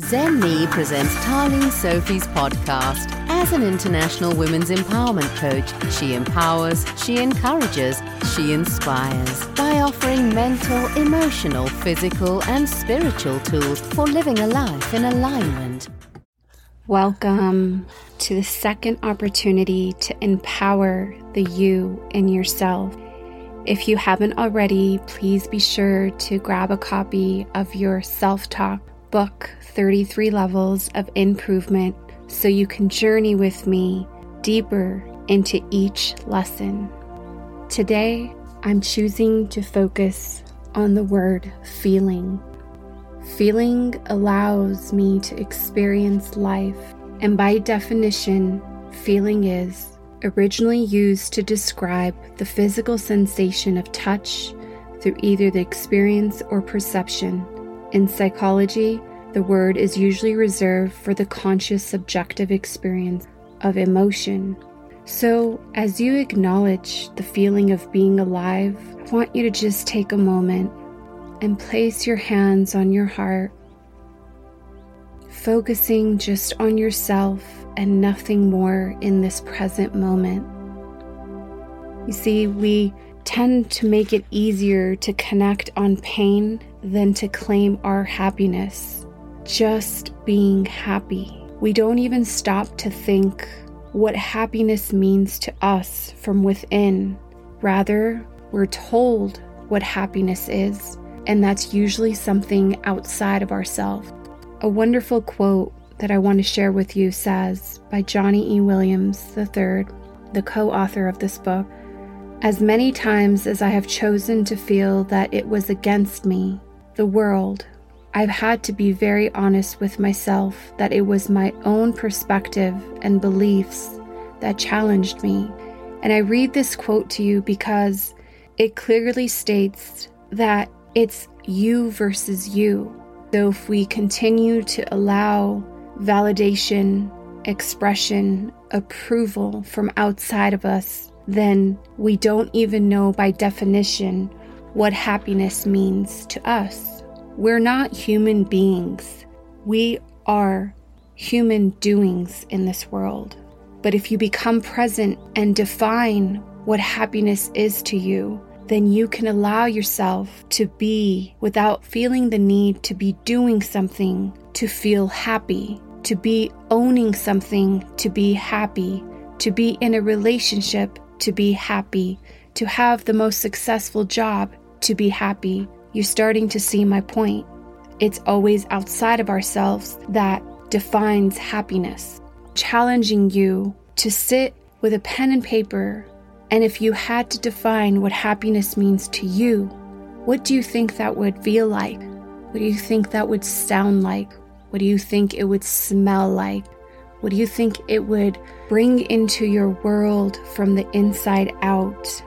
Zen-Me presents Tarlene Sophie's podcast. As an international women's empowerment coach, she empowers, she encourages, she inspires by offering mental, emotional, physical, and spiritual tools for living a life in alignment. Welcome to the second opportunity to empower the you in yourself. If you haven't already, please be sure to grab a copy of your self-talk book, 33 Levels of Improvement, so you can journey with me deeper into each lesson. Today, I'm choosing to focus on the word feeling. Feeling allows me to experience life, and by definition, feeling is originally used to describe the physical sensation of touch through either the experience or perception. In psychology, the word is usually reserved for the conscious subjective experience of emotion. So, as you acknowledge the feeling of being alive, I want you to just take a moment and place your hands on your heart, focusing just on yourself and nothing more in this present moment. You see, we tend to make it easier to connect on pain than to claim our happiness. Just being happy. We don't even stop to think what happiness means to us from within. Rather, we're told what happiness is, and that's usually something outside of ourselves. A wonderful quote that I want to share with you says, by Johnny E. Williams III, the co-author of this book, as many times as I have chosen to feel that it was against me, the world, I've had to be very honest with myself that it was my own perspective and beliefs that challenged me. And I read this quote to you because it clearly states that it's you versus you. So if we continue to allow validation, expression, approval from outside of us, then we don't even know by definition what happiness means to us. We're not human beings. We are human doings in this world. But if you become present and define what happiness is to you, then you can allow yourself to be without feeling the need to be doing something to feel happy, to be owning something to be happy, to be in a relationship to be happy, to have the most successful job to be happy. You're starting to see my point. It's always outside of ourselves that defines happiness. Challenging you to sit with a pen and paper, and if you had to define what happiness means to you, what do you think that would feel like? What do you think that would sound like? What do you think it would smell like? What do you think it would bring into your world from the inside out?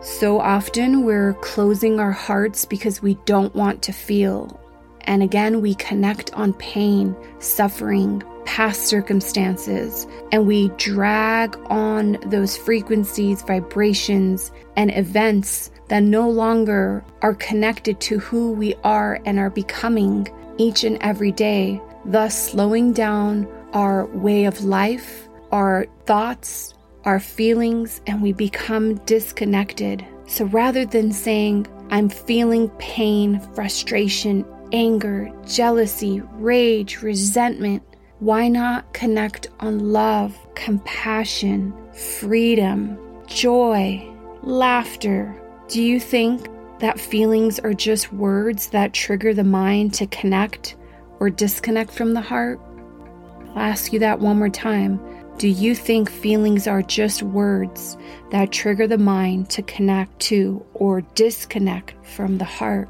So often we're closing our hearts because we don't want to feel. And again, we connect on pain, suffering, past circumstances, and we drag on those frequencies, vibrations, and events that no longer are connected to who we are and are becoming each and every day, thus slowing down our way of life, our thoughts, our feelings, and we become disconnected. So rather than saying, I'm feeling pain, frustration, anger, jealousy, rage, resentment, why not connect on love, compassion, freedom, joy, laughter? Do you think that feelings are just words that trigger the mind to connect or disconnect from the heart? I'll ask you that one more time. Do you think feelings are just words that trigger the mind to connect to or disconnect from the heart?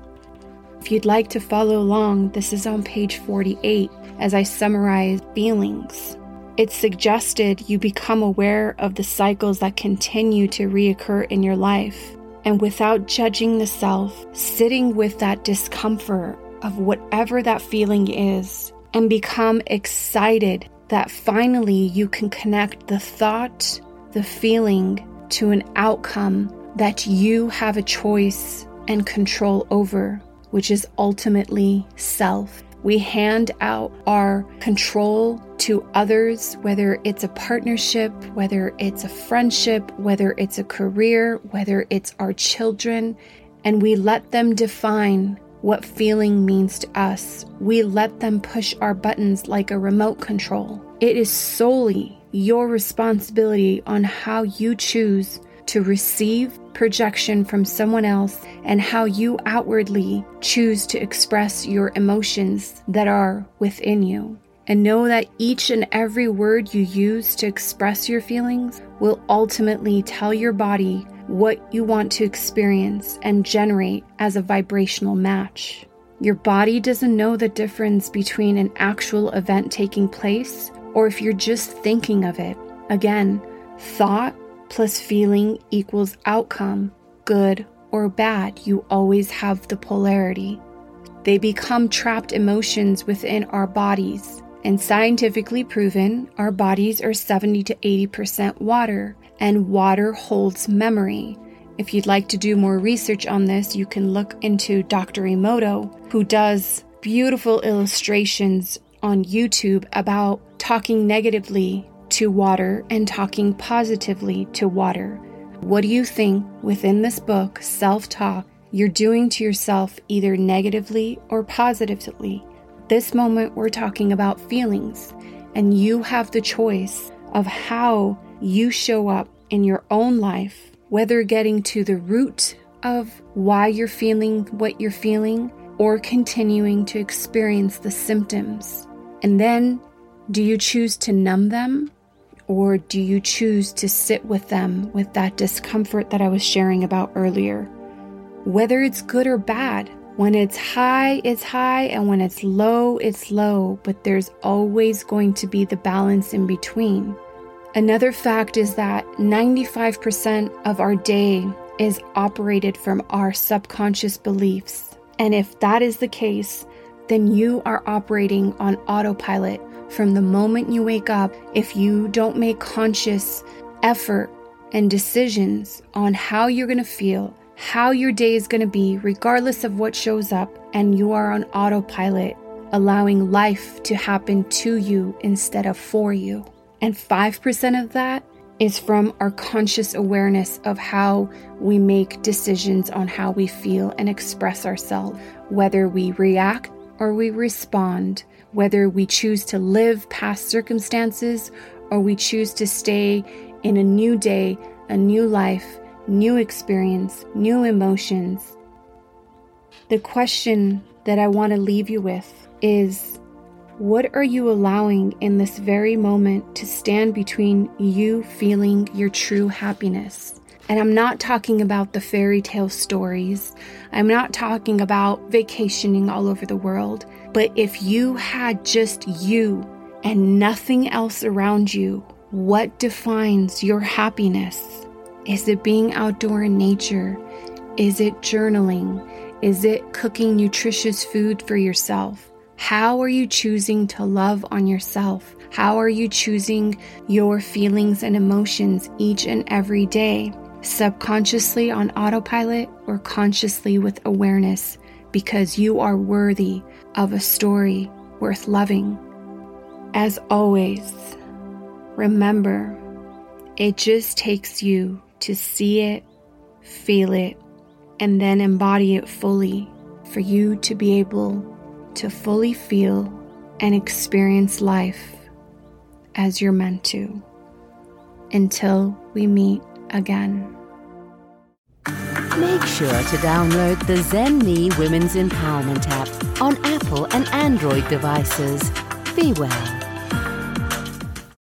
If you'd like to follow along, this is on page 48 as I summarize feelings. It's suggested you become aware of the cycles that continue to reoccur in your life, and without judging the self, sitting with that discomfort of whatever that feeling is, and become excited that finally you can connect the thought, the feeling, to an outcome that you have a choice and control over, which is ultimately self. We hand out our control to others, whether it's a partnership, whether it's a friendship, whether it's a career, whether it's our children, and we let them define what feeling means to us. We let them push our buttons like a remote control. It is solely your responsibility on how you choose to receive projection from someone else and how you outwardly choose to express your emotions that are within you. And know that each and every word you use to express your feelings will ultimately tell your body what you want to experience and generate as a vibrational match. Your body doesn't know the difference between an actual event taking place or if you're just thinking of it. Again, thought plus feeling equals outcome, good or bad. You always have the polarity. They become trapped emotions within our bodies. And scientifically proven, our bodies are 70 to 80% water, and water holds memory. If you'd like to do more research on this, you can look into Dr. Emoto, who does beautiful illustrations on YouTube about talking negatively to water and talking positively to water. What do you think within this book, Self-Talk, you're doing to yourself, either negatively or positively? This moment we're talking about feelings, and you have the choice of how you show up in your own life, whether getting to the root of why you're feeling what you're feeling or continuing to experience the symptoms. And then, do you choose to numb them, or do you choose to sit with them, with that discomfort that I was sharing about earlier? Whether it's good or bad, when it's high, and when it's low, but there's always going to be the balance in between. Another fact is that 95% of our day is operated from our subconscious beliefs. And if that is the case, then you are operating on autopilot from the moment you wake up if you don't make conscious effort and decisions on how you're going to feel, how your day is going to be, regardless of what shows up, and you are on autopilot, allowing life to happen to you instead of for you. And 5% of that is from our conscious awareness of how we make decisions on how we feel and express ourselves, whether we react or we respond, whether we choose to live past circumstances or we choose to stay in a new day, a new life, new experience, new emotions. The question that I want to leave you with is, what are you allowing in this very moment to stand between you feeling your true happiness? And I'm not talking about the fairy tale stories. I'm not talking about vacationing all over the world. But if you had just you and nothing else around you, what defines your happiness? Is it being outdoor in nature? Is it journaling? Is it cooking nutritious food for yourself? How are you choosing to love on yourself? How are you choosing your feelings and emotions each and every day? Subconsciously on autopilot or consciously with awareness, because you are worthy of a story worth loving. As always, remember, it just takes you to see it, feel it, and then embody it fully for you to be able to fully feel and experience life as you're meant to. Until we meet again. Make sure to download the Zen Me Women's Empowerment app on Apple and Android devices. Be well.